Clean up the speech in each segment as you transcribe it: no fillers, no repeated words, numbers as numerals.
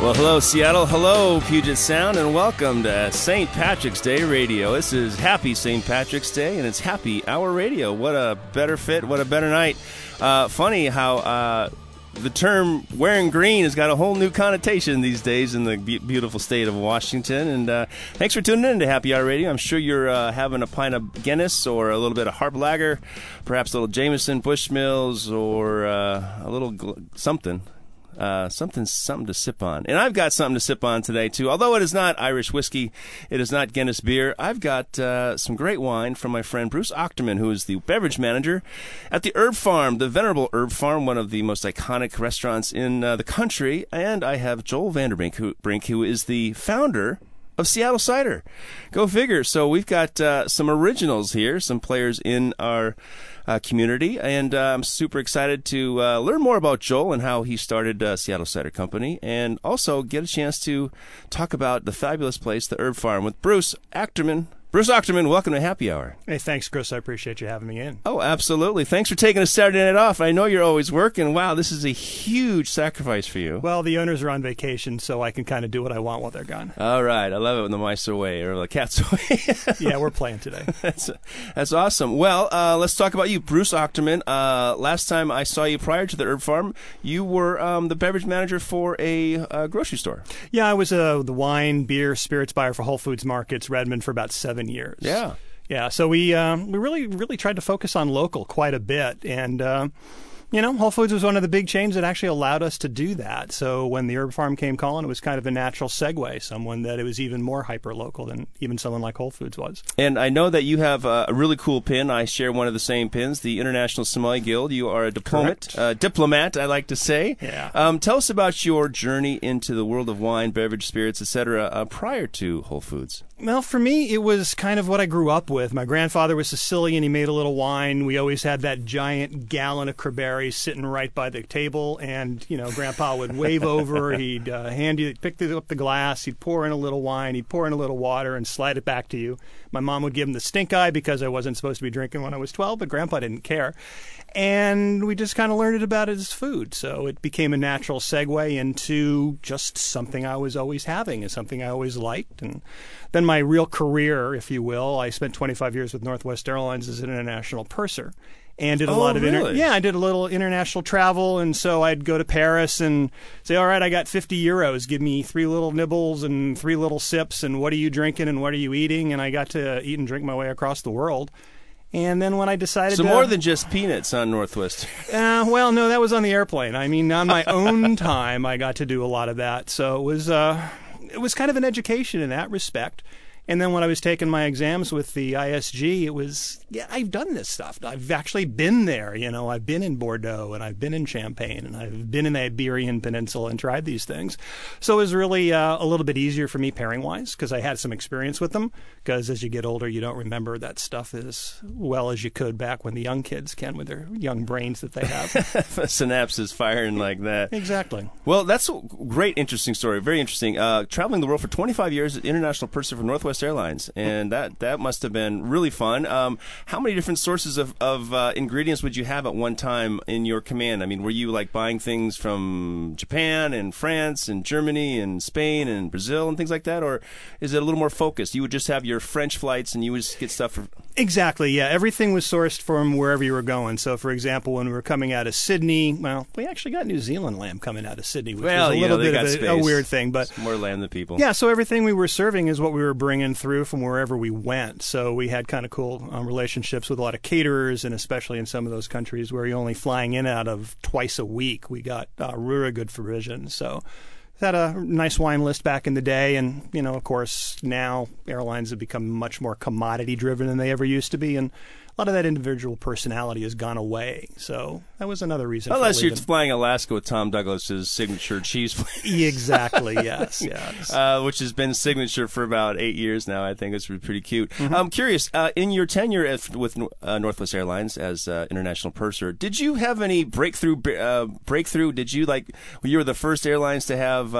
Well, hello, Seattle. Hello, Puget Sound, and welcome to St. Patrick's Day Radio. This is Happy St. Patrick's Day, and it's Happy Hour Radio. What a better fit, what a better night. Funny how... the term wearing green has got a whole new connotation these days in the beautiful state of Washington. And thanks for tuning in to Happy Hour Radio. I'm sure you're having a pint of Guinness or a little bit of Harp Lager, perhaps a little Jameson, Bushmills, or a little something. Something to sip on. And I've got something to sip on today, too. Although it is not Irish whiskey, it is not Guinness beer. I've got some great wine from my friend Bruce Achterman, who is the beverage manager at the Herb Farm, the venerable Herb Farm, one of the most iconic restaurants in the country. And I have Joel Vandenbrink, who is the founder of Seattle Cider. Go figure. So we've got some originals here, some players in our community, and I'm super excited to learn more about Joel and how he started Seattle Cider Company, and also get a chance to talk about the fabulous place, the Herb Farm, with Bruce Achterman. Bruce Achterman, welcome to Happy Hour. Hey, thanks, Chris. I appreciate you having me in. Oh, absolutely. Thanks for taking a Saturday night off. I know you're always working. Wow, this is a huge sacrifice for you. Well, the owners are on vacation, so I can kind of do what I want while they're gone. All right. I love it when the mice are away or the cat's away. Yeah, we're playing today. That's awesome. Well, let's talk about you, Bruce Achterman. Last time I saw you prior to the Herb Farm, you were the beverage manager for a grocery store. Yeah, I was the wine, beer, spirits buyer for Whole Foods Markets, Redmond, for about 7 years. Yeah. Yeah. So we really tried to focus on local quite a bit. And, you know, Whole Foods was one of the big chains that actually allowed us to do that. So when the Herb Farm came calling, it was kind of a natural segue, someone that it was even more hyper-local than even someone like Whole Foods was. And I know that you have a really cool pin. I share one of the same pins, the International Sommelier Guild. You are a diplomat, I like to say. Yeah. Tell us about your journey into the world of wine, beverage, spirits, etc. Prior to Whole Foods. Well, for me, it was kind of what I grew up with. My grandfather was Sicilian. He made a little wine. We always had that giant gallon of Cabernet sitting right by the table, and, you know, Grandpa would wave over. He'd hand you, pick up the glass. He'd pour in a little wine. He'd pour in a little water and slide it back to you. My mom would give him the stink eye because I wasn't supposed to be drinking when I was 12, but Grandpa didn't care. And we just kind of learned about it as food. So it became a natural segue into just something I was always having and something I always liked. And then my real career, if you will, I spent 25 years with Northwest Airlines as an international purser. And did a lot of I did a little international travel, and so I'd go to Paris and say, all right, I got 50 euros. Give me 3 little nibbles and 3 little sips, and what are you drinking and what are you eating? And I got to eat and drink my way across the world. And then when I decided so to... So more than just peanuts on Northwest. Well, no, that was on the airplane. I mean, on my own time, I got to do a lot of that. So it was kind of an education in that respect. And then when I was taking my exams with the ISG, it was, yeah, I've done this stuff. I've actually been there, you know. I've been in Bordeaux, and I've been in Champagne, and I've been in the Iberian Peninsula and tried these things. So it was really a little bit easier for me pairing-wise because I had some experience with them because as you get older, you don't remember that stuff as well as you could back when the young kids can with their young brains that they have. Synapses firing like that. Exactly. Well, that's a great, interesting story. Very interesting. Traveling the world for 25 years as an international person for Northwest Airlines, and that must have been really fun. How many different sources of ingredients would you have at one time in your command? I mean, were you like buying things from Japan and France and Germany and Spain and Brazil and things like that, or is it a little more focused? You would just have your French flights and you would just get stuff for... Exactly, yeah. Everything was sourced from wherever you were going. So, for example, when we were coming out of Sydney, well, we actually got New Zealand lamb coming out of Sydney, which was a little bit of a weird thing. But it's more lamb than people. Yeah, so everything we were serving is what we were bringing through from wherever we went. So we had kind of cool relationships with a lot of caterers, and especially in some of those countries where you're only flying in and out of twice a week, we got really good provisions. So... had a nice wine list back in the day, and, you know, of course, now airlines have become much more commodity-driven than they ever used to be, and a lot of that individual personality has gone away. So that was another reason. Unless you're flying Alaska with Tom Douglas's signature cheese plate. Exactly, yes, yes. Which has been signature for about 8 years now, I think. It's pretty cute. Mm-hmm. I'm curious, in your tenure with Northwest Airlines as international purser, did you have any breakthrough? Did you, like, you were the first airlines to have,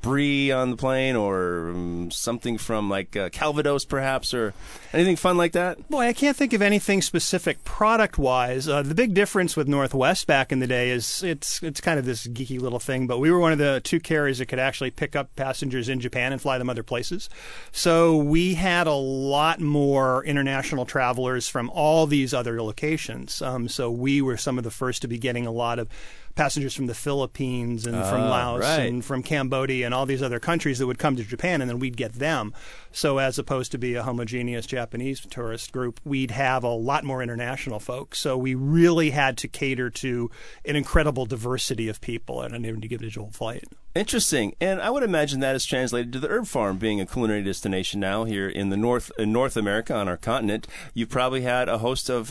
brie on the plane or something from, like, Calvados, perhaps, or anything fun like that? Boy, I can't think of anything specific product-wise. The big difference with Northwest back in the day is it's kind of this geeky little thing, but we were one of the two carriers that could actually pick up passengers in Japan and fly them other places. So we had a lot more international travelers from all these other locations. So we were some of the first to be getting a lot of passengers from the Philippines and from Laos and from Cambodia and all these other countries that would come to Japan, and then we'd get them. So as opposed to be a homogeneous Japanese tourist group, we'd have a lot more international folks. So we really had to cater to an incredible diversity of people in an individual flight. Interesting. And I would imagine that is translated to the Herb Farm being a culinary destination now here in the North America on our continent. You've probably had a host of,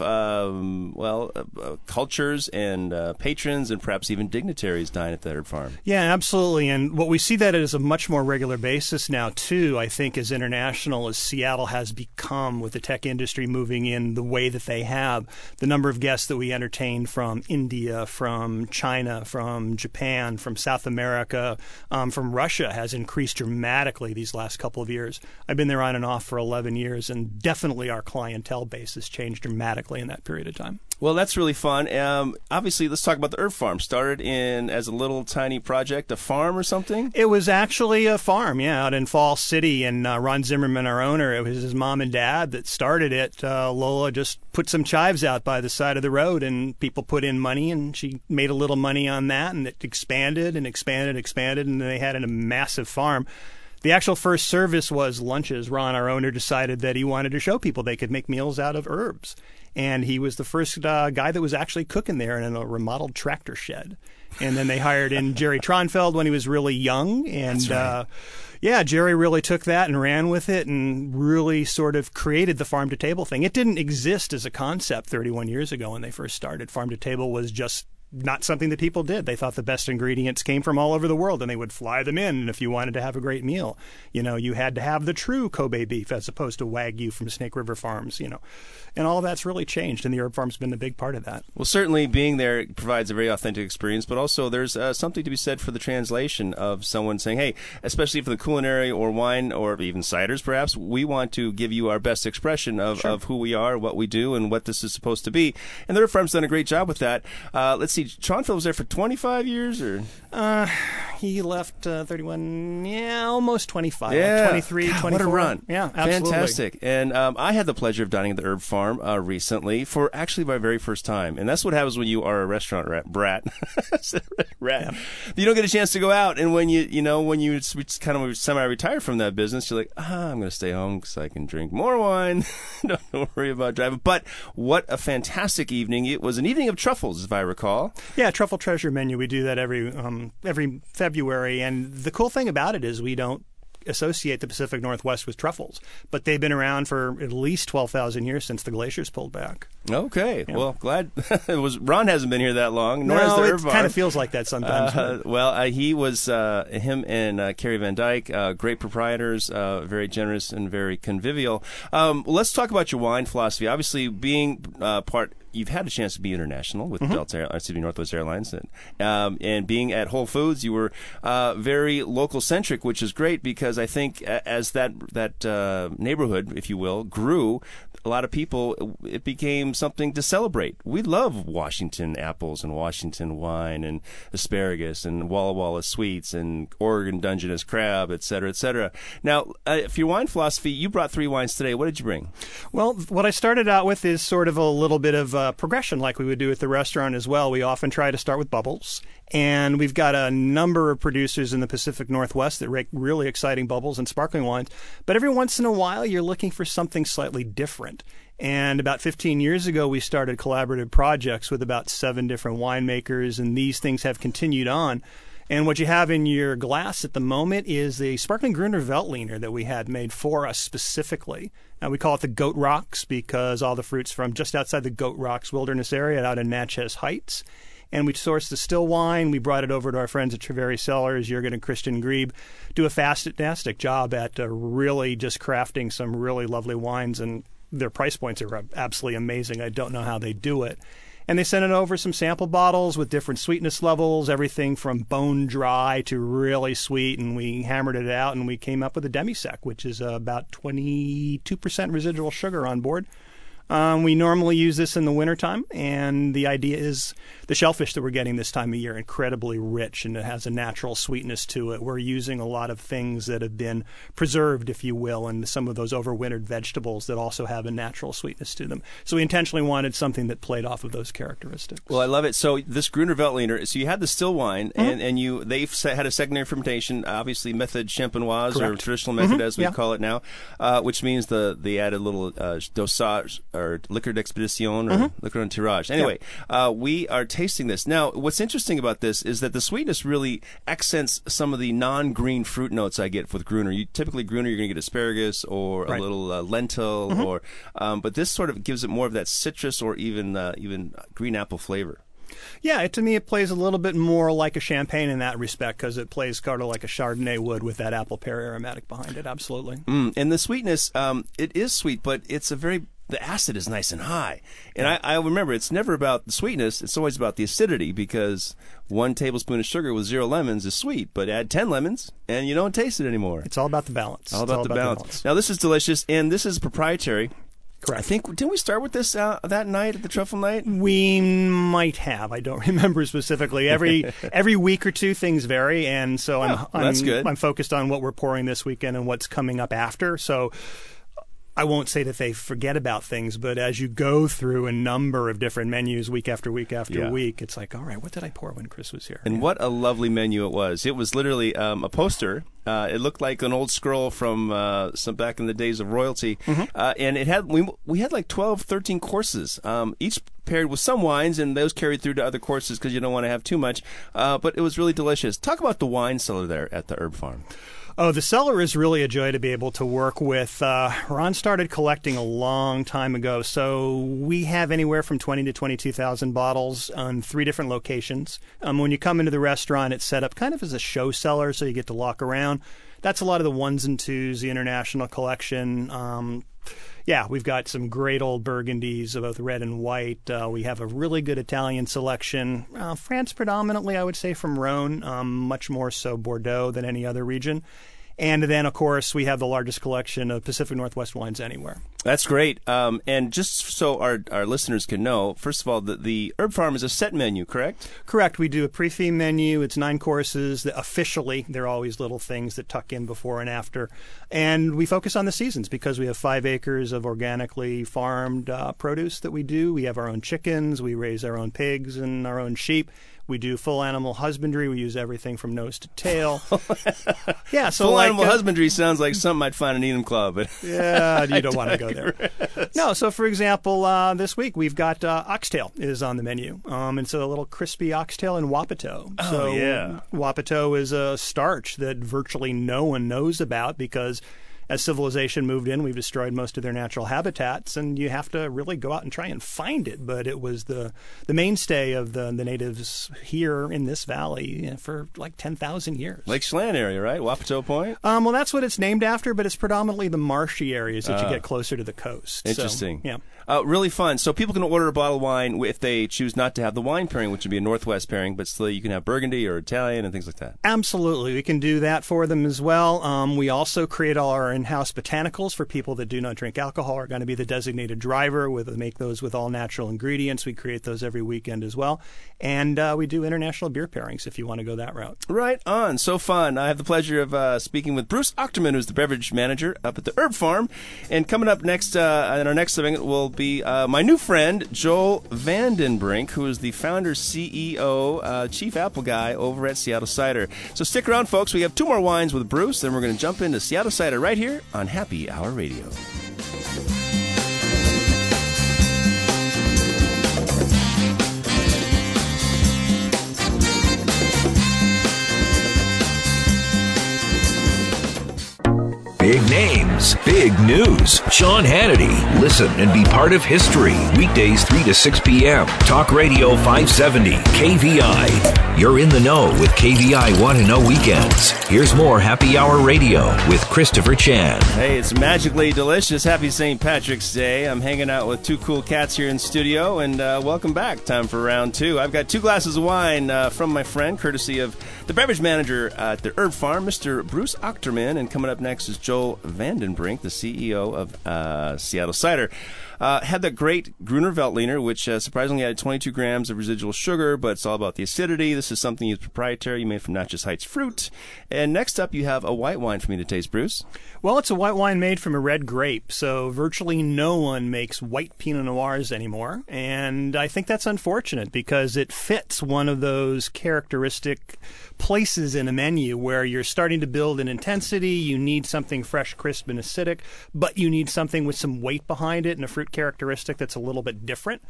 cultures and patrons and perhaps even dignitaries dine at the Herb Farm. Yeah, absolutely. And what we see that as a much more regular basis now, too, I think, as international as Seattle has become with the tech industry moving in the way that they have. The number of guests that we entertain from India, from China, from Japan, from South America, from Russia has increased dramatically these last couple of years. I've been there on and off for 11 years, and definitely our clientele base has changed dramatically in that period of time. Well, that's really fun. Obviously, let's talk about the Herb Farm. Started as a little tiny project, a farm or something? It was actually a farm, yeah, out in Falls City. And Ron Zimmerman, our owner, it was his mom and dad that started it. Lola just put some chives out by the side of the road, and people put in money, and she made a little money on that, and it expanded, and they had a massive farm. The actual first service was lunches. Ron, our owner, decided that he wanted to show people they could make meals out of herbs. And he was the first guy that was actually cooking there in a remodeled tractor shed. And then they hired in Jerry Traunfeld when he was really young. And that's right. Jerry really took that and ran with it and really sort of created the farm-to-table thing. It didn't exist as a concept 31 years ago when they first started. Farm-to-table was just not something that people did. They thought the best ingredients came from all over the world, and they would fly them in. And if you wanted to have a great meal, you had to have the true Kobe beef as opposed to Wagyu from Snake River Farms, And all that's really changed, and the Herb Farm's been a big part of that. Well, certainly being there provides a very authentic experience, but also there's something to be said for the translation of someone saying, hey, especially for the culinary or wine or even ciders perhaps, we want to give you our best expression of who we are, what we do, and what this is supposed to be. And the Herb Farm's done a great job with that. Let's see, Traunfeld was there for 25 years? Or he left 31, almost 25, yeah. Like 23, God, 24. What a run. Yeah, absolutely. Fantastic. And I had the pleasure of dining at the Herb Farm recently for actually my very first time. And that's what happens when you are a restaurant brat. Yeah. You don't get a chance to go out. And when you kind of semi-retire from that business, you're like, I'm going to stay home because I can drink more wine. Don't worry about driving. But what a fantastic evening. It was an evening of truffles, if I recall. Yeah, Truffle Treasure Menu. We do that every February. And the cool thing about it is we don't associate the Pacific Northwest with truffles, but they've been around for at least 12,000 years since the glaciers pulled back. Okay, yeah. Well, glad it was. Ron hasn't been here that long, nor has the Herb Farm. It kind of feels like that sometimes. He was him and Kerry Van Dyke, great proprietors, very generous and very convivial. Let's talk about your wine philosophy. Obviously, being you've had a chance to be international with Northwest Airlines, and being at Whole Foods, you were very local centric, which is great because I think as that neighborhood, if you will, grew, a lot of people, it became something to celebrate. We love Washington apples and Washington wine and asparagus and Walla Walla sweets and Oregon Dungeness crab, et cetera, et cetera. Now, for your wine philosophy, you brought three wines today. What did you bring? Well, what I started out with is sort of a little bit of progression like we would do at the restaurant as well. We often try to start with bubbles. And we've got a number of producers in the Pacific Northwest that make really exciting bubbles and sparkling wines. But every once in a while, you're looking for something slightly different. And about 15 years ago, we started collaborative projects with about 7 different winemakers, and these things have continued on. And what you have in your glass at the moment is the sparkling Gruner Veltliner that we had made for us specifically. Now, we call it the Goat Rocks because all the fruit's from just outside the Goat Rocks wilderness area out in Natchez Heights. And we sourced the still wine. We brought it over to our friends at Traverse Cellars, Jürgen and Christian Grieb, do a fantastic job at really just crafting some really lovely wines. And their price points are absolutely amazing. I don't know how they do it. And they sent it over some sample bottles with different sweetness levels, everything from bone dry to really sweet. And we hammered it out, and we came up with a demi-sec, which is about 22% residual sugar on board. We normally use this in the wintertime, and the idea is the shellfish that we're getting this time of year are incredibly rich, and it has a natural sweetness to it. We're using a lot of things that have been preserved, if you will, and some of those overwintered vegetables that also have a natural sweetness to them. So we intentionally wanted something that played off of those characteristics. Well, I love it. So this Gruner Veltliner, so you had the still wine, and they had a secondary fermentation, obviously method champenoise, correct, or traditional method as we call it now, which means the added little dosage, or liqueur d'expédition, or liqueur en tirage. Anyway, we are tasting this. Now, what's interesting about this is that the sweetness really accents some of the non-green fruit notes I get with Gruner. Typically, Gruner, you're going to get asparagus or a little lentil, or but this sort of gives it more of that citrus or even green apple flavor. Yeah, to me, it plays a little bit more like a champagne in that respect because it plays kind of like a Chardonnay would with that apple pear aromatic behind it, absolutely. And the sweetness, it is sweet, but it's a very... The acid is nice and high. And I remember, it's never about the sweetness. It's always about the acidity, because 1 tablespoon of sugar with 0 lemons is sweet, but add 10 lemons and you don't taste it anymore. It's all about the balance. All about the balance. Now, this is delicious, and this is proprietary. Correct. I think, didn't we start with this that night at the Truffle Night? We might have. I don't remember specifically. Every week or two, things vary, and so I'm focused on what we're pouring this weekend and what's coming up after. So I won't say that they forget about things, but as you go through a number of different menus week after week after week, it's like, all right, what did I pour when Chris was here? And what a lovely menu it was. It was literally a poster. It looked like an old scroll from some back in the days of royalty. And it had we had like 12, 13 courses, each paired with some wines, and those carried through to other courses because you don't want to have too much. But it was really delicious. Talk about the wine cellar there at the Herb Farm. Oh, the cellar is really a joy to be able to work with. Ron started collecting a long time ago, so we have anywhere from 20 to 22,000 bottles on 3 different locations. When you come into the restaurant, it's set up kind of as a show cellar, so you get to walk around. That's a lot of the 1s and 2s, the international collection. Yeah, we've got some great old Burgundies, both red and white. We have a really good Italian selection. France predominantly, I would say, from Rhone, much more so Bordeaux than any other region. And then, of course, we have the largest collection of Pacific Northwest wines anywhere. That's great. And just so our listeners can know, first of all, the Herb Farm is a set menu, correct? Correct. We do a pre-fee menu. It's 9 courses. Officially, there are always little things that tuck in before and after. And we focus on the seasons because we have 5 acres of organically farmed produce that we do. We have our own chickens. We raise our own pigs and our own sheep. We do full animal husbandry. We use everything from nose to tail. Yeah, so full animal husbandry sounds like something I'd find in Needham Club, but yeah, you don't want to go there. No, so for example, this week we've got oxtail is on the menu, and so a little crispy oxtail in Wapato. Oh, so yeah, Wapato is a starch that virtually no one knows about because as civilization moved in, we've destroyed most of their natural habitats, and you have to really go out and try and find it. But it was the mainstay of the natives here in this valley for like 10,000 years. Lake Chelan area, right? Wapato Point? Well, that's what it's named after, but it's predominantly the marshy areas that you get closer to the coast. Interesting. So, yeah. Really fun. So people can order a bottle of wine if they choose not to have the wine pairing, which would be a Northwest pairing, but still you can have Burgundy or Italian and things like that. Absolutely. We can do that for them as well. We also create all our in-house botanicals for people that do not drink alcohol are going to be the designated driver. We make those with all natural ingredients. We create those every weekend as well. And we do international beer pairings if you want to go that route. Right on. So fun. I have the pleasure of speaking with Bruce Achterman, who's the beverage manager up at the Herb Farm. And coming up next, in our next segment, will be my new friend, Joel Vandenbrink, who is the founder, CEO, chief apple guy over at Seattle Cider. So stick around, folks. We have 2 more wines with Bruce, then we're going to jump into Seattle Cider right here on Happy Hour Radio. Adams. Big news. Sean Hannity. Listen and be part of history. Weekdays 3 to 6 p.m. Talk Radio 570 KVI. You're in the know with KVI Want to Know Weekends. Here's more Happy Hour Radio with Christopher Chan. Hey, it's magically delicious. Happy St. Patrick's Day. I'm hanging out with two cool cats here in studio, and welcome back. Time for round two. I've got two glasses of wine from my friend, courtesy of the beverage manager at the Herb Farm, Mr. Bruce Achterman, and coming up next is Joel Vandenbrink, the CEO of Seattle Cider. Had the great Gruner Veltliner, which surprisingly had 22 grams of residual sugar, but it's all about the acidity. This is something that's proprietary, made from Natchez Heights fruit. And next up, you have a white wine for me to taste, Bruce. Well, it's a white wine made from a red grape, so virtually no one makes white Pinot Noirs anymore. And I think that's unfortunate because it fits one of those characteristic places in a menu where you're starting to build an intensity, you need something fresh, crisp, and acidic, but you need something with some weight behind it and a fruit characteristic that's a little bit different.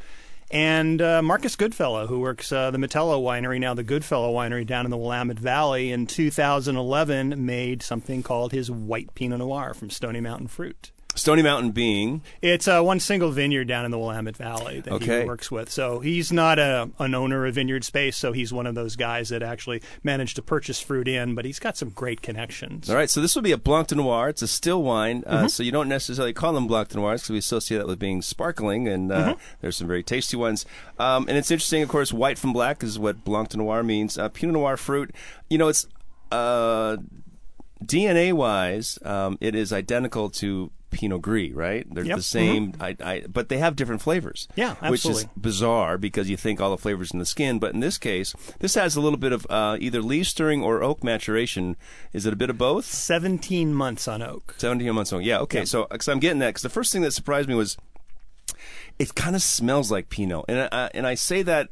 And Marcus Goodfellow, who works the Metello Winery, now the Goodfellow Winery down in the Willamette Valley, in 2011 made something called his White Pinot Noir from Stony Mountain fruit. Stony Mountain being? It's one single vineyard down in the Willamette Valley that he works with. So he's not an owner of vineyard space, so he's one of those guys that actually managed to purchase fruit in, but he's got some great connections. All right, so this would be a Blanc de Noir. It's a still wine, so you don't necessarily call them Blanc de Noirs because we associate that with being sparkling, and there's some very tasty ones. And it's interesting, of course, white from black is what Blanc de Noir means. Pinot Noir fruit, you know, it's DNA-wise, it is identical to Pinot Gris, right? They're the same, but they have different flavors. Yeah, absolutely. Which is bizarre because you think all the flavors in the skin, but in this case, this has a little bit of either leaf stirring or oak maturation. Is it a bit of both? 17 months on oak. 17 months on oak. Yeah, okay. Yeah. So, because I'm getting that, because the first thing that surprised me was it kind of smells like Pinot, and I say that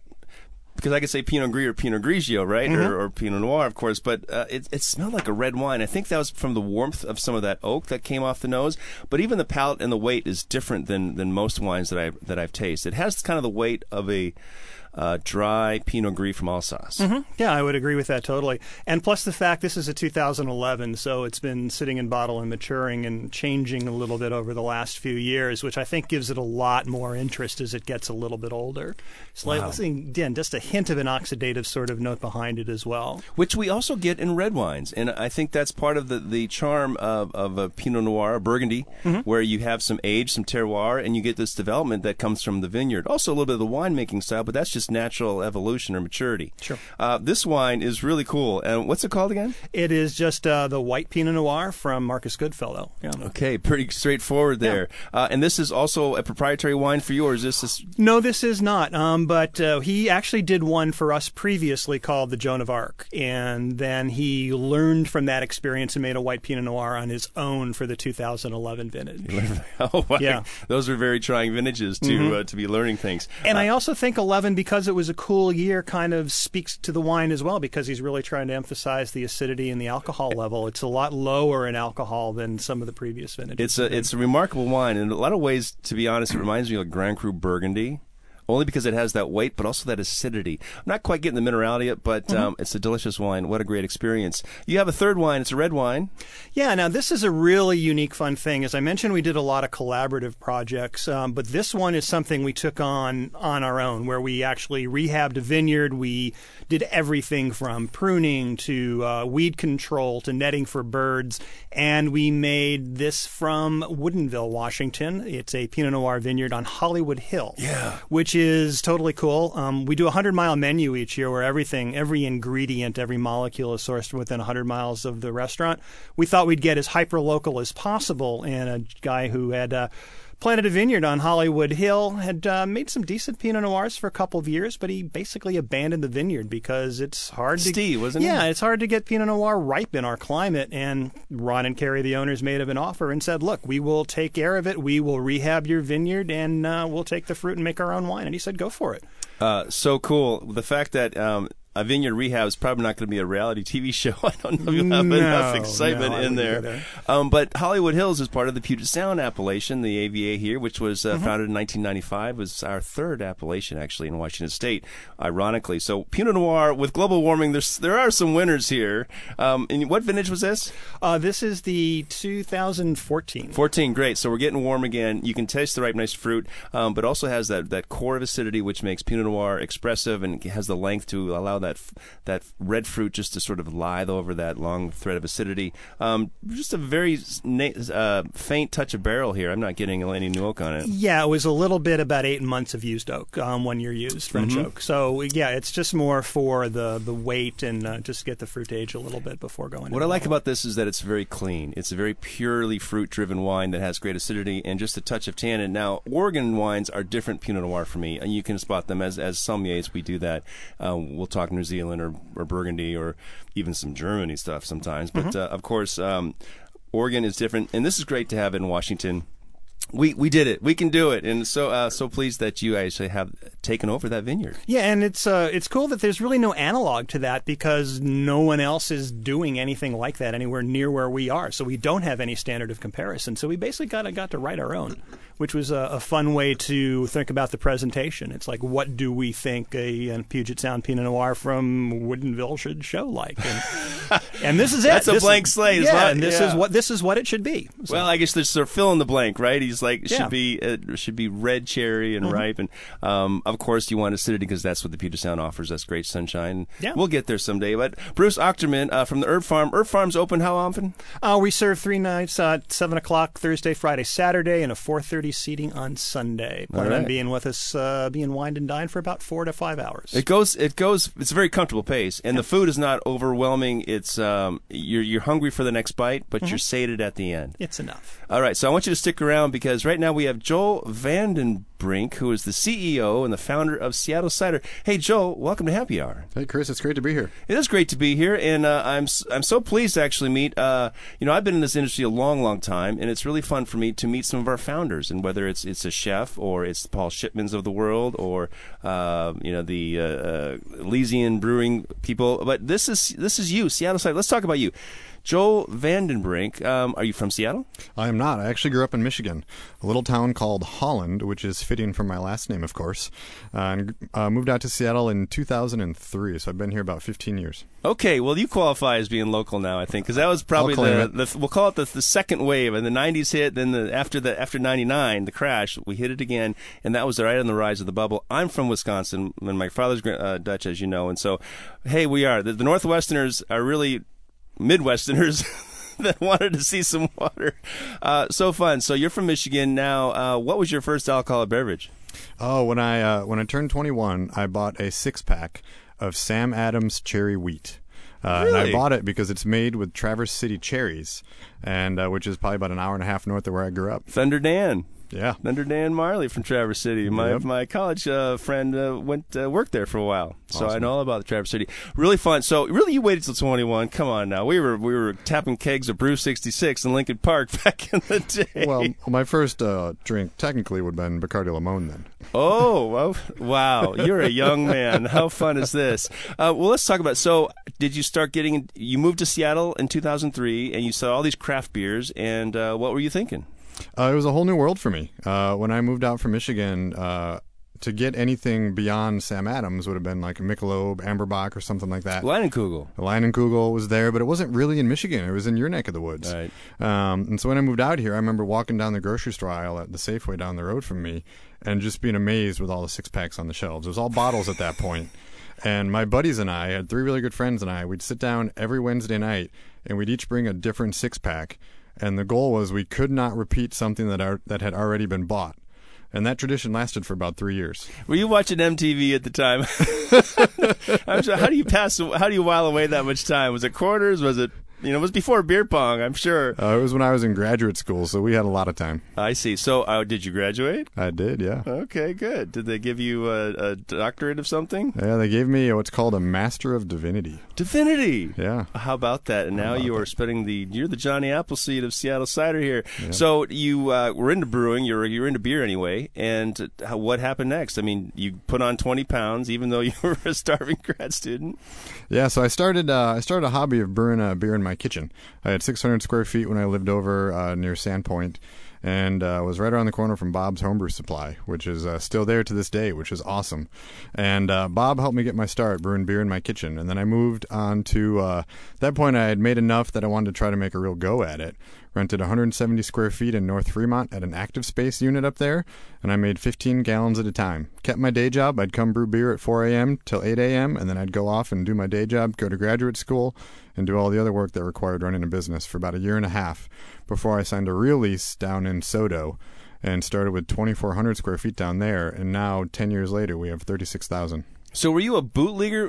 because I could say Pinot Gris or Pinot Grigio, right, or Pinot Noir, of course, but it smelled like a red wine. I think that was from the warmth of some of that oak that came off the nose, but even the palate and the weight is different than most wines that I've tasted. It has kind of the weight of a dry Pinot Gris from Alsace. Yeah, I would agree with that totally. And plus the fact this is a 2011, so it's been sitting in bottle and maturing and changing a little bit over the last few years, which I think gives it a lot more interest as it gets a little bit older. Slightly, again, just a hint of an oxidative sort of note behind it as well. Which we also get in red wines, and I think that's part of the charm of a Pinot Noir, Burgundy, where you have some age, some terroir, and you get this development that comes from the vineyard. Also a little bit of the winemaking style, but that's just natural evolution or maturity. Sure. This wine is really cool. And what's it called again? It is just the White Pinot Noir from Marcus Goodfellow. Yeah. Okay, pretty straightforward there. Yeah. And this is also a proprietary wine for you, or is this? No, this is not. But he actually did one for us previously called the Joan of Arc, and then he learned from that experience and made a White Pinot Noir on his own for the 2011 vintage. Oh, wow. Yeah. Those are very trying vintages to be learning things. And I also think 11 because it was a cool year kind of speaks to the wine as well, because he's really trying to emphasize the acidity and the alcohol level. It's a lot lower in alcohol than some of the previous vintages. It's a remarkable wine. In a lot of ways, to be honest, it reminds me of Grand Cru Burgundy, only because it has that weight, but also that acidity. I'm not quite getting the minerality yet, but it's a delicious wine. What a great experience. You have a third wine. It's a red wine. Yeah, now this is a really unique, fun thing. As I mentioned, we did a lot of collaborative projects, but this one is something we took on our own, where we actually rehabbed a vineyard. We did everything from pruning to weed control to netting for birds, and we made this from Woodinville, Washington. It's a Pinot Noir vineyard on Hollywood Hill, which is totally cool. We do a 100-mile menu each year where every ingredient, every molecule is sourced within 100 miles of the restaurant. We thought we'd get as hyper-local as possible, and a guy who had planted a vineyard on Hollywood Hill, had made some decent Pinot Noirs for a couple of years, but he basically abandoned the vineyard because it's hard to... Steve, wasn't it? Yeah, it's hard to get Pinot Noir ripe in our climate, and Ron and Kerry, the owners, made him an offer and said, look, we will take care of it, we will rehab your vineyard, and we'll take the fruit and make our own wine, and he said, go for it. So cool. The fact that a vineyard rehab is probably not going to be a reality TV show. I don't know if you have enough excitement in there. But Hollywood Hills is part of the Puget Sound appellation, the AVA here, which was founded in 1995. It was our third appellation, actually, in Washington State, ironically. So Pinot Noir, with global warming, there are some winners here. And what vintage was this? This is the 2014. Great. So we're getting warm again. You can taste the ripe, nice fruit, but also has that core of acidity, which makes Pinot Noir expressive and has the length to allow that red fruit just to sort of lithe over that long thread of acidity. Just a very faint touch of barrel here. I'm not getting any new oak on it. Yeah, it was a little bit about 8 months of used oak, when you're used French oak. So, yeah, it's just more for the weight and just get the fruit to age a little bit before going in. What I like about this is that it's very clean. It's a very purely fruit-driven wine that has great acidity and just a touch of tannin. Now, Oregon wines are different Pinot Noir for me, and you can spot them as sommeliers. We do that. We'll talk New Zealand or Burgundy or even some Germany stuff sometimes. But, of course, Oregon is different. And this is great to have in Washington. We did it. We can do it. And so pleased that you actually have taken over that vineyard. Yeah, and it's cool that there's really no analog to that because no one else is doing anything like that anywhere near where we are. So we don't have any standard of comparison. So we basically got to write our own, which was a fun way to think about the presentation. It's like, what do we think a Puget Sound Pinot Noir from Woodinville should show like? And this is it. That's a blank slate. Yeah, and this is what it should be. So. Well, I guess this is fill in the blank, right? He's like, it should be red cherry and ripe. And, of course, you want acidity because that's what the Puget Sound offers us, great sunshine. Yeah. We'll get there someday. But Bruce Achterman from the Herb Farm. Herb Farm's open how often? We serve 3 nights, 7 o'clock, Thursday, Friday, Saturday, and a 4:30 seating on Sunday. Plan on being with us, being wined and dined for about 4 to 5 hours. It goes. It's a very comfortable pace, and the food is not overwhelming. It's you're hungry for the next bite, but you're sated at the end. It's enough. All right, so I want you to stick around because right now we have Joel Vandenbrink, who is the CEO and the founder of Seattle Cider. Hey, Joel, welcome to Happy Hour. Hey, Chris, it's great to be here. It is great to be here, and I'm so pleased to actually meet. I've been in this industry a long time, and it's really fun for me to meet some of our founders. And whether it's a chef or it's the Paul Shipmans of the world or the Elysian brewing people, but this is you, Seattle Cider. Let's talk about you. Joel Vandenbrink, are you from Seattle? I am not. I actually grew up in Michigan, a little town called Holland, which is fitting for my last name, of course. And moved out to Seattle in 2003, so I've been here about 15 years. Okay, well, you qualify as being local now, I think, because that was probably we'll call it the second wave, and the 90s hit, then after 99, the crash, we hit it again, and that was right on the rise of the bubble. I'm from Wisconsin, and my father's Dutch, as you know, and so, hey, we are. The Northwesterners are really Midwesterners that wanted to see some water. So fun. So you're from Michigan now. What was your first alcoholic beverage? Oh, when I turned 21, I bought a 6-pack of Sam Adams cherry wheat. Really? And I bought it because it's made with Traverse City cherries, and which is probably about an hour and a half north of where I grew up. Thunder Dan. Yeah. Thunder Dan Marley from Traverse City. My college friend worked there for a while. Awesome. So I know all about the Traverse City. Really fun. So really you waited till 21. Come on now. We were tapping kegs of Brew 66 in Lincoln Park back in the day. Well, my first drink technically would have been Bacardi Limon then. Oh, wow. You're a young man. How fun is this? Well, let's talk about it. So did you start you moved to Seattle in 2003 and you saw all these craft beers and what were you thinking? It was a whole new world for me. When I moved out from Michigan, to get anything beyond Sam Adams would have been like Michelob, Amberbach, or something like that. Leinenkugel. Leinenkugel was there, but it wasn't really in Michigan. It was in your neck of the woods. Right. And so when I moved out here, I remember walking down the grocery store aisle at the Safeway down the road from me and just being amazed with all the 6-packs on the shelves. It was all bottles at that point. And my buddies and I had 3 really good friends and I. We'd sit down every Wednesday night, and we'd each bring a different 6-pack. And the goal was we could not repeat something that had already been bought. And that tradition lasted for about 3 years. Were you watching MTV at the time? I'm sure, how do you while away that much time? Was it quarters? Was it You know, it was before beer pong, I'm sure. It was when I was in graduate school, so we had a lot of time. I see. So, did you graduate? I did, yeah. Okay, good. Did they give you a doctorate of something? Yeah, they gave me what's called a Master of Divinity. Divinity? Yeah. How about that? And now you are spending you're the Johnny Appleseed of Seattle Cider here. Yeah. So, you were into brewing, you're into beer anyway, and what happened next? I mean, you put on 20 pounds, even though you were a starving grad student. Yeah, so I started a hobby of brewing a beer in my kitchen. I had 600 square feet when I lived over near Sandpoint, and was right around the corner from Bob's Homebrew Supply, which is still there to this day, which is awesome. And Bob helped me get my start brewing beer in my kitchen, and then I moved on to, at that point I had made enough that I wanted to try to make a real go at it. Rented 170 square feet in North Fremont at an active space unit up there, and I made 15 gallons at a time. Kept my day job. I'd come brew beer at 4 a.m. till 8 a.m., and then I'd go off and do my day job, go to graduate school, and do all the other work that required running a business for about a year and a half before I signed a real lease down in Soto and started with 2,400 square feet down there, and now 10 years later we have 36,000. So were you a bootlegger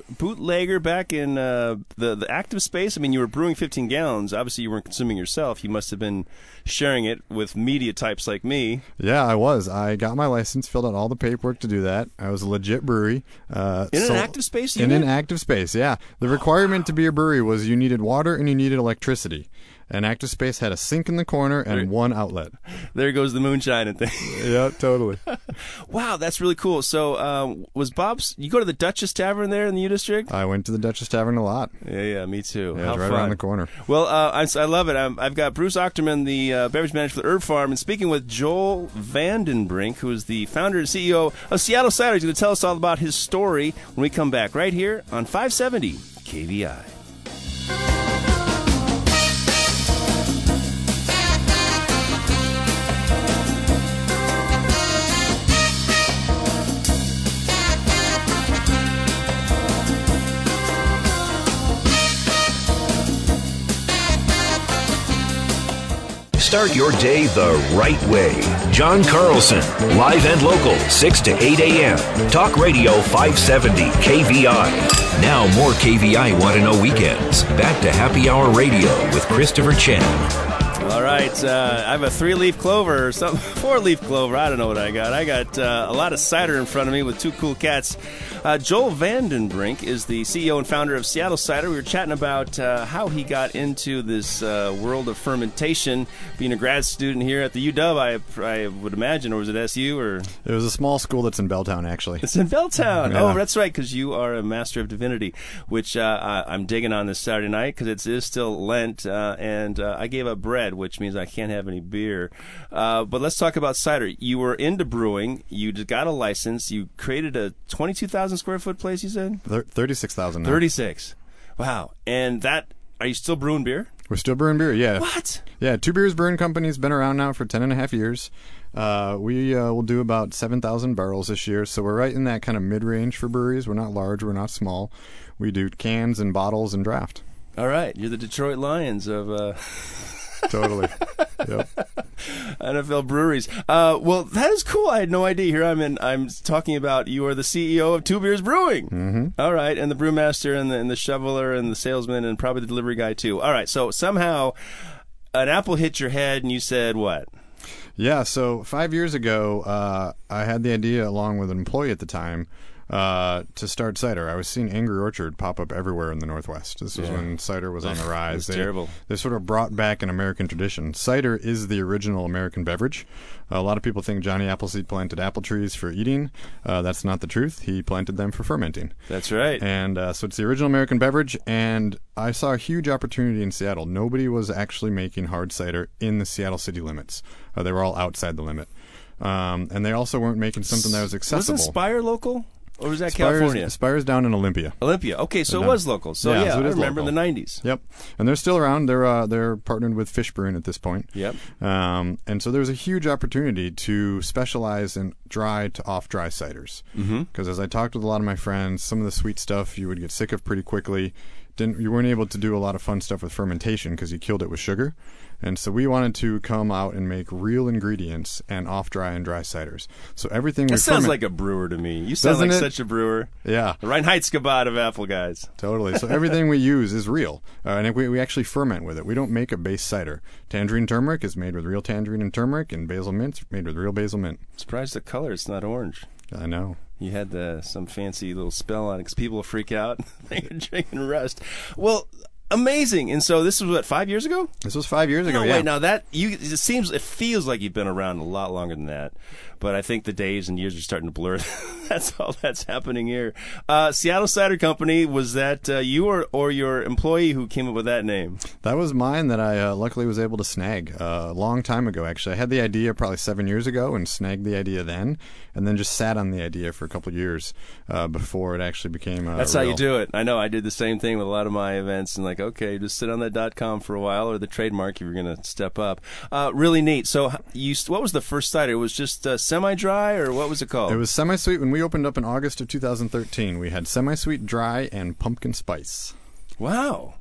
back in the active space? I mean, you were brewing 15 gallons. Obviously, you weren't consuming yourself. You must have been sharing it with media types like me. Yeah, I was. I got my license, filled out all the paperwork to do that. I was a legit brewery. An active space? In an active space, yeah. The requirement to be a brewery was you needed water and you needed electricity. An active space had a sink in the corner and one outlet. There goes the moonshine and thing. Yeah, totally. Wow, that's really cool. So was Bob's... You go to the Duchess Tavern there in the U District? I went to the Duchess Tavern a lot. Yeah, yeah, me too. Yeah, it's right around the corner. Well, I love it. I've got Bruce Achterman, the beverage manager for the Herb Farm, and speaking with Joel Vandenbrink, who is the founder and CEO of Seattle Cider. He's going to tell us all about his story when we come back right here on 570 KVI. Start your day the right way. John Carlson, live and local, 6 to 8 a.m. Talk Radio 570 KVI. Now more KVI Want to Know Weekends. Back to Happy Hour Radio with Christopher Chan. All right, I have a 3-leaf clover or something, 4-leaf clover. I don't know what I got. I got a lot of cider in front of me with two cool cats. Joel Vandenbrink is the CEO and founder of Seattle Cider. We were chatting about how he got into this world of fermentation. Being a grad student here at the UW, I would imagine, or was it SU? Or it was a small school that's in Belltown, actually. It's in Belltown. Yeah. Oh, that's right, because you are a Master of Divinity, which I'm digging on this Saturday night because it is still Lent, and I gave up bread, which means I can't have any beer. But let's talk about cider. You were into brewing. You got a license. You created a 22,000 square foot place, you said? 36,000 now. 36. Wow. And that, are you still brewing beer? We're still brewing beer, yeah. What? Yeah, Two Beers Brewing Company's been around now for 10.5 years. We will do about 7,000 barrels this year, so we're right in that kind of mid-range for breweries. We're not large, we're not small. We do cans and bottles and draft. All right, you're the Detroit Lions of... Totally. Yep. NFL breweries. Well, that is cool. I had no idea. Here I'm talking about you are the CEO of Two Beers Brewing. Mm-hmm. All right, and the brewmaster and the shoveler and the salesman and probably the delivery guy too. All right, so somehow an apple hit your head and you said what? Yeah, so 5 years ago, I had the idea along with an employee at the time to start cider. I was seeing Angry Orchard pop up everywhere in the Northwest. This was when cider was on the rise. Terrible. They sort of brought back an American tradition. Cider is the original American beverage. A lot of people think Johnny Appleseed planted apple trees for eating. That's not the truth. He planted them for fermenting. That's right. And so it's the original American beverage, and I saw a huge opportunity in Seattle. Nobody was actually making hard cider in the Seattle city limits. They were all outside the limit. And they also weren't making something that was accessible. Wasn't Spire local? Or was that California? Spire's down in Olympia. Olympia. Okay, so it was local. So yeah, so I remember local. In the 90s. Yep. And they're still around. They're partnered with Fish Brewing at this point. Yep. And so there's a huge opportunity to specialize in dry to off-dry ciders. Mm-hmm. Because as I talked with a lot of my friends, some of the sweet stuff you would get sick of pretty quickly. You weren't able to do a lot of fun stuff with fermentation because you killed it with sugar. And so we wanted to come out and make real ingredients and off-dry and dry ciders. So everything that sounds like a brewer to me. You sound like such a brewer. Yeah. The Reinheitsgebot of apple guys. Totally. So everything we use is real. And we actually ferment with it. We don't make a base cider. Tangerine turmeric is made with real tangerine and turmeric, and basil mint's made with real basil mint. I'm surprised the color is not orange. I know. You had some fancy little spell on it because people freak out. They're drinking rust. Well, amazing. And so this was, what, 5 years ago? This was 5 years ago, yeah. Wait, now that, it feels like you've been around a lot longer than that. But I think the days and years are starting to blur. That's all that's happening here. Seattle Cider Company, was that you or your employee who came up with that name? That was mine that I luckily was able to snag a long time ago, actually. I had the idea probably 7 years ago and snagged the idea then, and then just sat on the idea for a couple of years before it actually became That's real. How you do it. I know. I did the same thing with a lot of my events and like, okay, just sit on that .com for a while or the trademark if you're going to step up. Really neat. So what was the first cider? It was just semi-dry, or what was it called? It was semi-sweet. When we opened up in August of 2013, we had semi-sweet, dry, and pumpkin spice. Wow.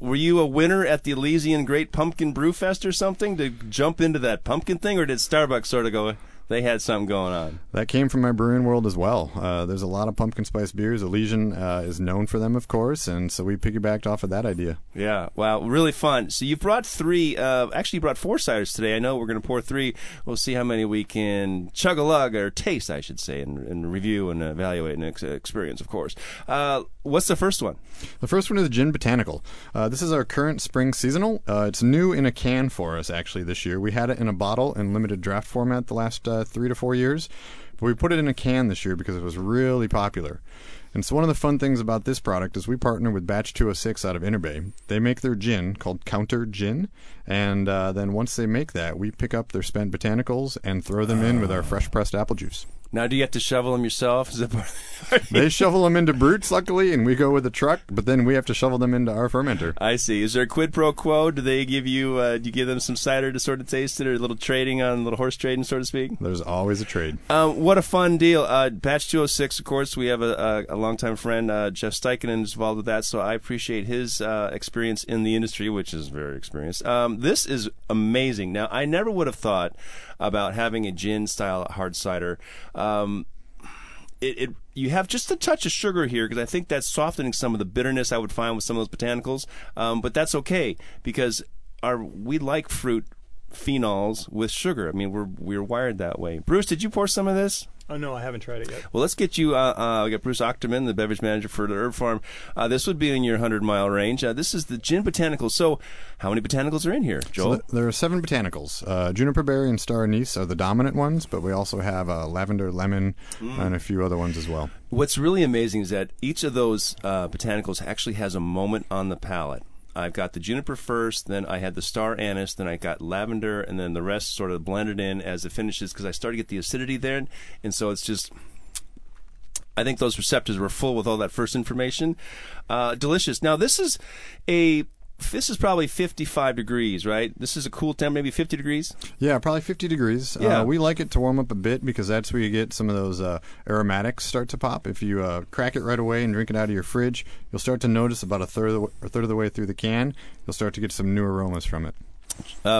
Were you a winner at the Elysian Great Pumpkin Brew Fest or something to jump into that pumpkin thing, or did Starbucks sort of go... They had something going on. That came from my brewing world as well. There's a lot of pumpkin spice beers. Elysian is known for them, of course, and so we piggybacked off of that idea. Yeah, wow, really fun. So you brought four ciders today. I know we're going to pour three. We'll see how many we can chug-a-lug, or taste, I should say, and review and evaluate and experience, of course. What's the first one? The first one is Gin Botanical. This is our current spring seasonal. It's new in a can for us, actually, this year. We had it in a bottle in limited draft format the last 3 to 4 years, but we put it in a can this year because it was really popular. And so one of the fun things about this product is we partner with Batch 206 out of Inner Bay. They make their gin called Counter Gin, and then once they make that, we pick up their spent botanicals and throw them in with our fresh-pressed apple juice. Now, do you have to shovel them yourself? Is that part of the party? They shovel them into brutes, luckily, and we go with a truck, but then we have to shovel them into our fermenter. I see. Is there a quid pro quo? Do they give you, do you give them some cider to sort of taste it, or a little trading on, a little horse trading, so to speak? There's always a trade. What a fun deal. Batch 206, of course, we have a longtime friend, Jeff Steichen, is involved with that, so I appreciate his experience in the industry, which is very experienced. This is amazing. Now, I never would have thought about having a gin-style hard cider. You have just a touch of sugar here because I think that's softening some of the bitterness I would find with some of those botanicals. But that's okay because we like fruit phenols with sugar. I mean, we're wired that way. Bruce, did you pour some of this? Oh, no, I haven't tried it yet. Well, let's get you, we got Bruce Achterman, the beverage manager for the Herb Farm. This would be in your 100-mile range. This is the Gin Botanicals. So how many botanicals are in here, Joel? So there are 7 botanicals. Juniper berry and star anise are the dominant ones, but we also have lavender, lemon, and a few other ones as well. What's really amazing is that each of those botanicals actually has a moment on the palate. I've got the juniper first, then I had the star anise, then I got lavender, and then the rest sort of blended in as it finishes because I started to get the acidity there. And so it's just, I think those receptors were full with all that first information. Delicious. Now, this is probably 55 degrees, right? This is a cool temp, maybe 50 degrees? Yeah, probably 50 degrees. Yeah. We like it to warm up a bit because that's where you get some of those aromatics start to pop. If you crack it right away and drink it out of your fridge, you'll start to notice about a third of the way through the can, you'll start to get some new aromas from it.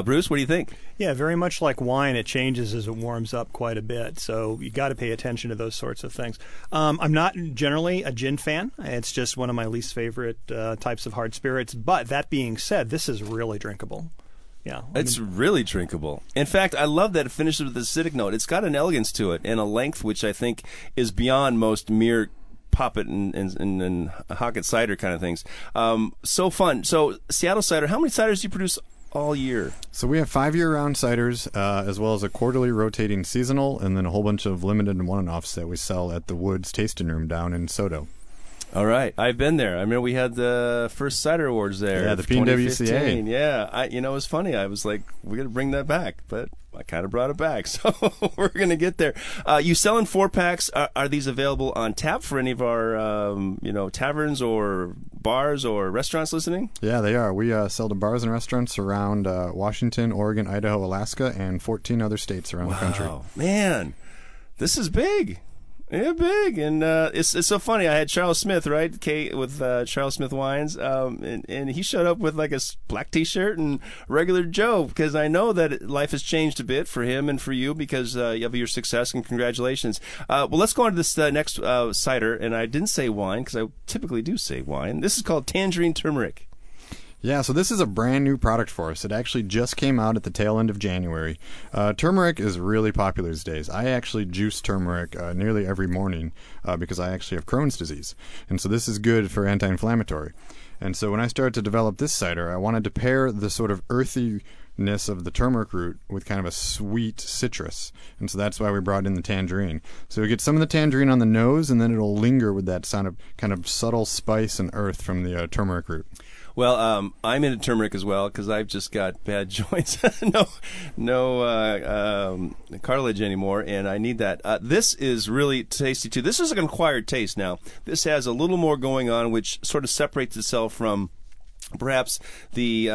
Bruce, what do you think? Yeah, very much like wine, it changes as it warms up quite a bit. So you got to pay attention to those sorts of things. I'm not generally a gin fan. It's just one of my least favorite types of hard spirits. But that being said, this is really drinkable. Yeah, it's really drinkable. In fact, I love that it finishes with an acidic note. It's got an elegance to it and a length which I think is beyond most mere pop it and hock it cider kind of things. So fun. So Seattle Cider, how many ciders do you produce all year? So we have 5 year-round ciders, as well as a quarterly rotating seasonal, and then a whole bunch of limited and one-offs that we sell at the Woods Tasting Room down in Soto. All right, I've been there. I remember we had the first cider awards there. Yeah, the PNWCA. Yeah, it was funny. I was like, we're gonna bring that back, but I kind of brought it back, so we're gonna get there. You sell in 4-packs. Are these available on tap for any of our, taverns or bars or restaurants listening? Yeah, they are. We sell to bars and restaurants around Washington, Oregon, Idaho, Alaska, and 14 other states around the country. Wow, man, this is big. Yeah, big. And it's so funny. I had Charles Smith, right? Kate with Charles Smith Wines. And he showed up with like a black T-shirt and regular Joe, because I know that life has changed a bit for him and for you because of your success, and congratulations. Well, let's go on to this next cider. And I didn't say wine because I typically do say wine. This is called Tangerine Turmeric. Yeah, so this is a brand new product for us. It actually just came out at the tail end of January. Turmeric is really popular these days. I actually juice turmeric nearly every morning because I actually have Crohn's disease. And so this is good for anti-inflammatory. And so when I started to develop this cider, I wanted to pair the sort of earthiness of the turmeric root with kind of a sweet citrus. And so that's why we brought in the tangerine. So we get some of the tangerine on the nose, and then it'll linger with that sound of kind of subtle spice and earth from the turmeric root. Well, I'm into turmeric as well because I've just got bad joints, no cartilage anymore, and I need that. This is really tasty too. This is an acquired taste now. This has a little more going on, which sort of separates itself from perhaps the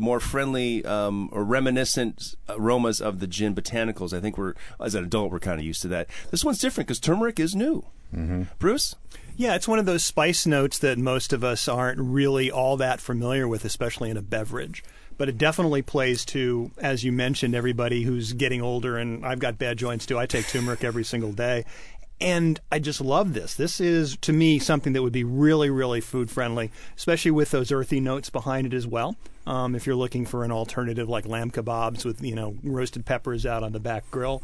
more friendly or reminiscent aromas of the gin botanicals. I think as an adult, we're kind of used to that. This one's different because turmeric is new. Mm-hmm. Bruce? Yeah, it's one of those spice notes that most of us aren't really all that familiar with, especially in a beverage. But it definitely plays to, as you mentioned, everybody who's getting older, and I've got bad joints too. I take turmeric every single day. And I just love this. This is, to me, something that would be really, really food-friendly, especially with those earthy notes behind it as well. If you're looking for an alternative like lamb kebabs with, roasted peppers out on the back grill,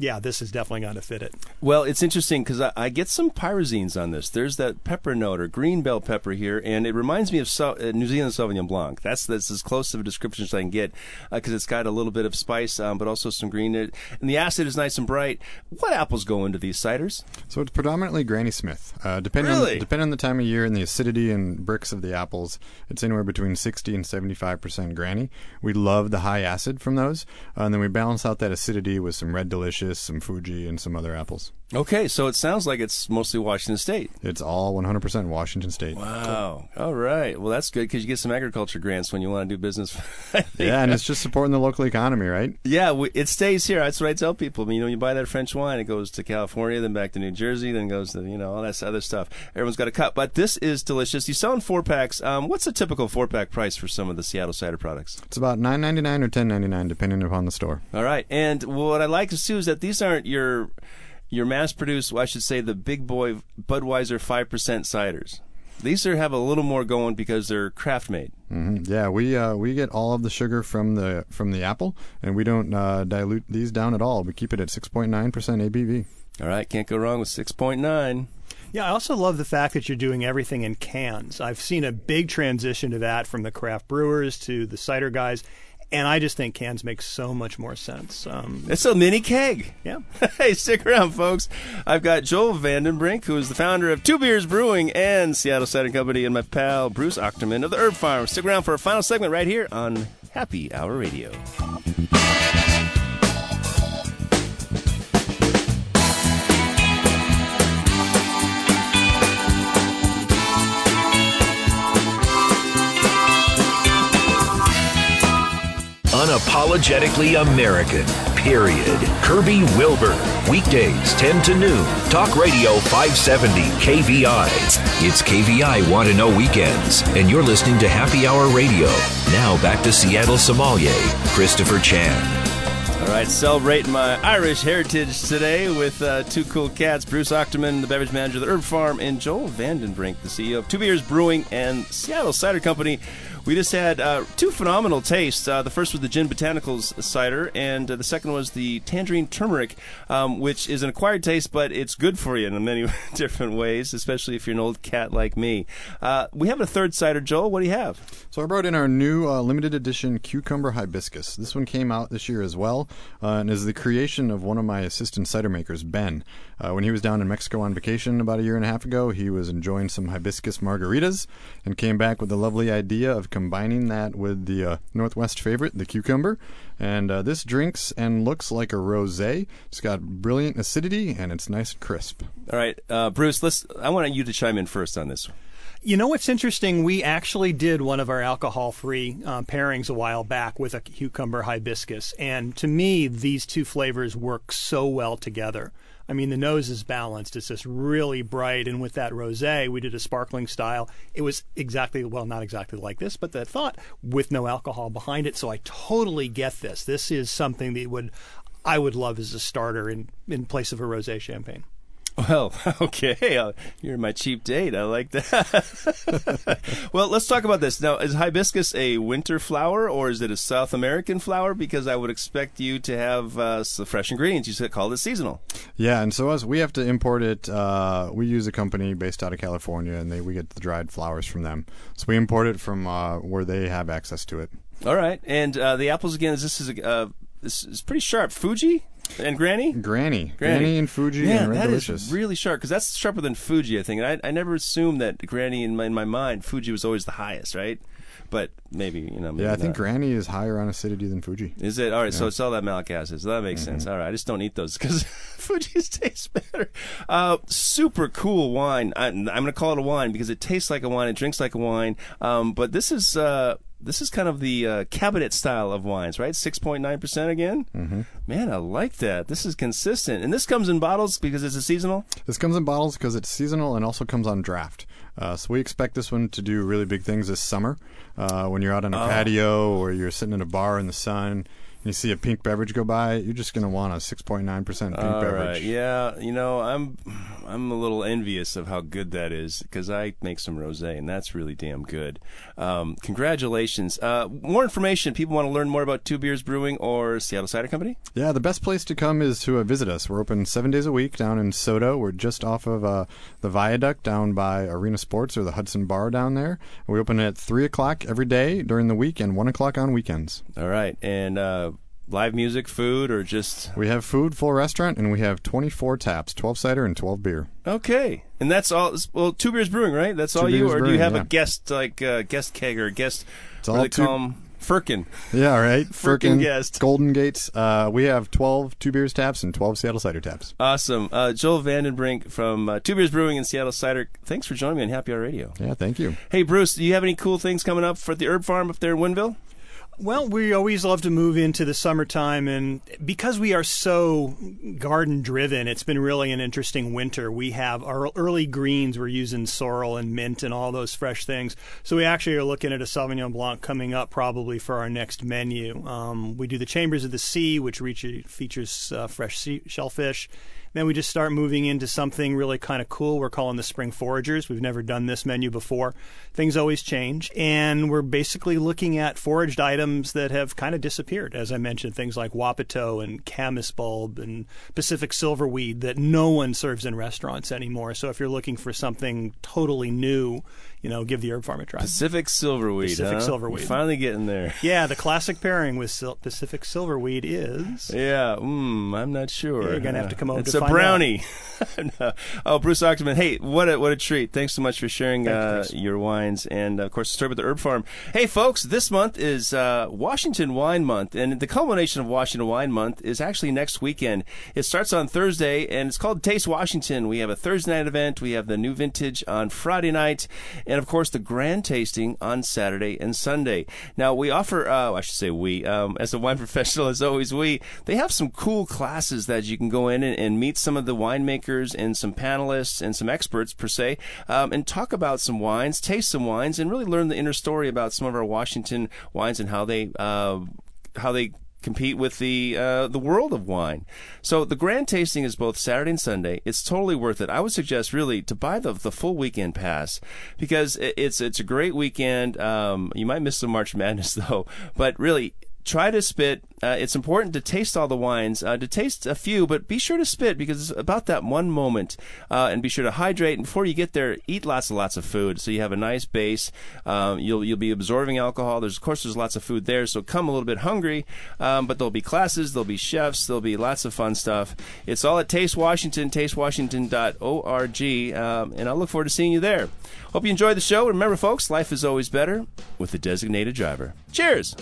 this is definitely going to fit it. Well, it's interesting because I get some pyrazines on this. There's that pepper note or green bell pepper here, and it reminds me of New Zealand Sauvignon Blanc. That's as close of a description as I can get because it's got a little bit of spice, but also some green. And the acid is nice and bright. What apples go into these ciders? So it's predominantly Granny Smith. Depending on the time of year and the acidity and bricks of the apples, it's anywhere between 60 and 75% Granny. We love the high acid from those, and then we balance out that acidity with some Red Delicious, some Fuji, and some other apples. Okay, so it sounds like it's mostly Washington State. It's all 100% Washington State. Wow. Cool. All right. Well, that's good because you get some agriculture grants when you want to do business. Yeah, and it's just supporting the local economy, right? Yeah, it stays here. That's what I tell people. I mean, you buy that French wine, it goes to California, then back to New Jersey, then goes to, all that other stuff. Everyone's got a cup. But this is delicious. You sell in 4-packs. What's a typical 4-pack price for some of the Seattle cider products? It's about $9.99 or $10.99, depending upon the store. All right. And what I like to see is that these aren't your mass-produced, well, I should say, the big boy Budweiser 5% ciders. These have a little more going because they're craft-made. Mm-hmm. Yeah, we get all of the sugar from the apple, and we don't dilute these down at all. We keep it at 6.9% ABV. All right, can't go wrong with 6.9. Yeah, I also love the fact that you're doing everything in cans. I've seen a big transition to that from the craft brewers to the cider guys. And I just think cans make so much more sense. It's a mini keg. Yeah. Hey, stick around, folks. I've got Joel Vandenbrink, who is the founder of Two Beers Brewing and Seattle Cider Company, and my pal Bruce Achterman of the Herb Farm. Stick around for our final segment right here on Happy Hour Radio. Unapologetically American, period. Kirby Wilbur, weekdays 10 to noon, Talk Radio 570 KVI. It's KVI Want to Know Weekends, and you're listening to Happy Hour Radio. Now back to Seattle sommelier, Christopher Chan. All right, celebrating my Irish heritage today with two cool cats, Bruce Achterman, the beverage manager of the Herb Farm, and Joel Vandenbrink, the CEO of Two Beers Brewing and Seattle Cider Company. We just had two phenomenal tastes. The first was the Gin Botanicals cider, and the second was the Tangerine Turmeric, which is an acquired taste, but it's good for you in many different ways, especially if you're an old cat like me. We have a third cider, Joel. What do you have? So I brought in our new limited edition Cucumber Hibiscus. This one came out this year as well, and is the creation of one of my assistant cider makers, Ben. When he was down in Mexico on vacation about a year and a half ago, he was enjoying some hibiscus margaritas and came back with the lovely idea of combining that with the Northwest favorite, the cucumber. And this drinks and looks like a rosé. It's got brilliant acidity, and it's nice and crisp. All right, Bruce, I want you to chime in first on this one. You know what's interesting? We actually did one of our alcohol-free pairings a while back with a cucumber hibiscus. And to me, these two flavors work so well together. I mean, the nose is balanced. It's just really bright. And with that rosé, we did a sparkling style. It was exactly, well, not exactly like this, but that thought, with no alcohol behind it. So I totally get this. This is something that I would love as a starter in place of a rosé champagne. Well, okay. You're my cheap date. I like that. Well, let's talk about this. Now, is hibiscus a winter flower or is it a South American flower? Because I would expect you to have fresh ingredients. You said call it seasonal. Yeah, and so we have to import it. We use a company based out of California, and we get the dried flowers from them. So we import it from where they have access to it. All right. And the apples, again, this is pretty sharp. Fuji? And Granny and Fuji, yeah, and Red Delicious. That is really sharp, because that's sharper than Fuji, I think. And I never assumed that Granny, in my mind, Fuji was always the highest, right? But maybe, Maybe I think Granny is higher on acidity than Fuji. Is it? All right, yeah. So it's all that malic acid. So that makes sense. All right, I just don't eat those because Fuji's taste better. Super cool wine. I'm going to call it a wine because it tastes like a wine. It drinks like a wine. But this is... This is kind of the cabinet style of wines, right? 6.9% again? Mm-hmm. Man, I like that. This is consistent. And this comes in bottles because it's a seasonal? This comes in bottles because it's seasonal and also comes on draft. So we expect this one to do really big things this summer. When you're out on a patio or you're sitting in a bar in the sun, you see a pink beverage go by, you're just going to want a 6.9% pink beverage. Right. Yeah, I'm a little envious of how good that is because I make some rosé, and that's really damn good. Congratulations. More information. People want to learn more about Two Beers Brewing or Seattle Cider Company? Yeah, the best place to come is to visit us. We're open 7 days a week down in Soto. We're just off of the Viaduct down by Arena Sports or the Hudson Bar down there. We open at 3 o'clock every day during the week and 1 o'clock on weekends. All right, and... live music, food, or just... We have food, full restaurant, and we have 24 taps, 12 cider and 12 beer. Okay. And that's all... Well, Two Beers Brewing, right? That's all you... Or do you have a guest, like a guest keg or a guest... It's all Firkin. Yeah, right. Firkin guest. Golden Gates. We have 12 Two Beers taps and 12 Seattle Cider taps. Awesome. Joel Vandenbrink from Two Beers Brewing and Seattle Cider. Thanks for joining me on Happy Hour Radio. Yeah, thank you. Hey, Bruce, do you have any cool things coming up for the Herb Farm up there in Woodinville? Well, we always love to move into the summertime, and because we are so garden-driven, it's been really an interesting winter. We have our early greens. We're using sorrel and mint and all those fresh things. So we actually are looking at a Sauvignon Blanc coming up probably for our next menu. We do the Chambers of the Sea, which features fresh shellfish. Then we just start moving into something really kind of cool. We're calling the Spring Foragers. We've never done this menu before. Things always change. And we're basically looking at foraged items that have kind of disappeared. As I mentioned, things like Wapato and camas bulb and Pacific silverweed that no one serves in restaurants anymore. So if you're looking for something totally new, give the Herb Farm a try. Pacific silverweed. Silverweed. We're finally getting there. Yeah, the classic pairing with Pacific silverweed is... Yeah, I'm not sure. Yeah, you're going to have to come over to find brownie. No. Oh, Bruce Achterman. Hey, what a treat. Thanks so much for sharing your wines and, of course, the story about the Herb Farm. Hey, folks, this month is Washington Wine Month, and the culmination of Washington Wine Month is actually next weekend. It starts on Thursday, and it's called Taste Washington. We have a Thursday night event. We have the new vintage on Friday night, and, of course, the grand tasting on Saturday and Sunday. Now, we offer, as a wine professional, as always, they have some cool classes that you can go in and meet some of the winemakers and some panelists and some experts, per se, and talk about some wines, taste some wines, and really learn the inner story about some of our Washington wines and how they compete with the world of wine. So the grand tasting is both Saturday and Sunday. It's totally worth it. I would suggest really to buy the full weekend pass because it's a great weekend. You might miss some March Madness though, but really try to spit. It's important to taste all the wines, to taste a few, but be sure to spit because it's about that one moment. And be sure to hydrate. And before you get there, eat lots and lots of food so you have a nice base. You'll be absorbing alcohol. There's lots of food there, so come a little bit hungry. But there'll be classes, there'll be chefs, there'll be lots of fun stuff. It's all at Taste Washington, tastewashington.org. And I look forward to seeing you there. Hope you enjoyed the show. Remember, folks, life is always better with a designated driver. Cheers.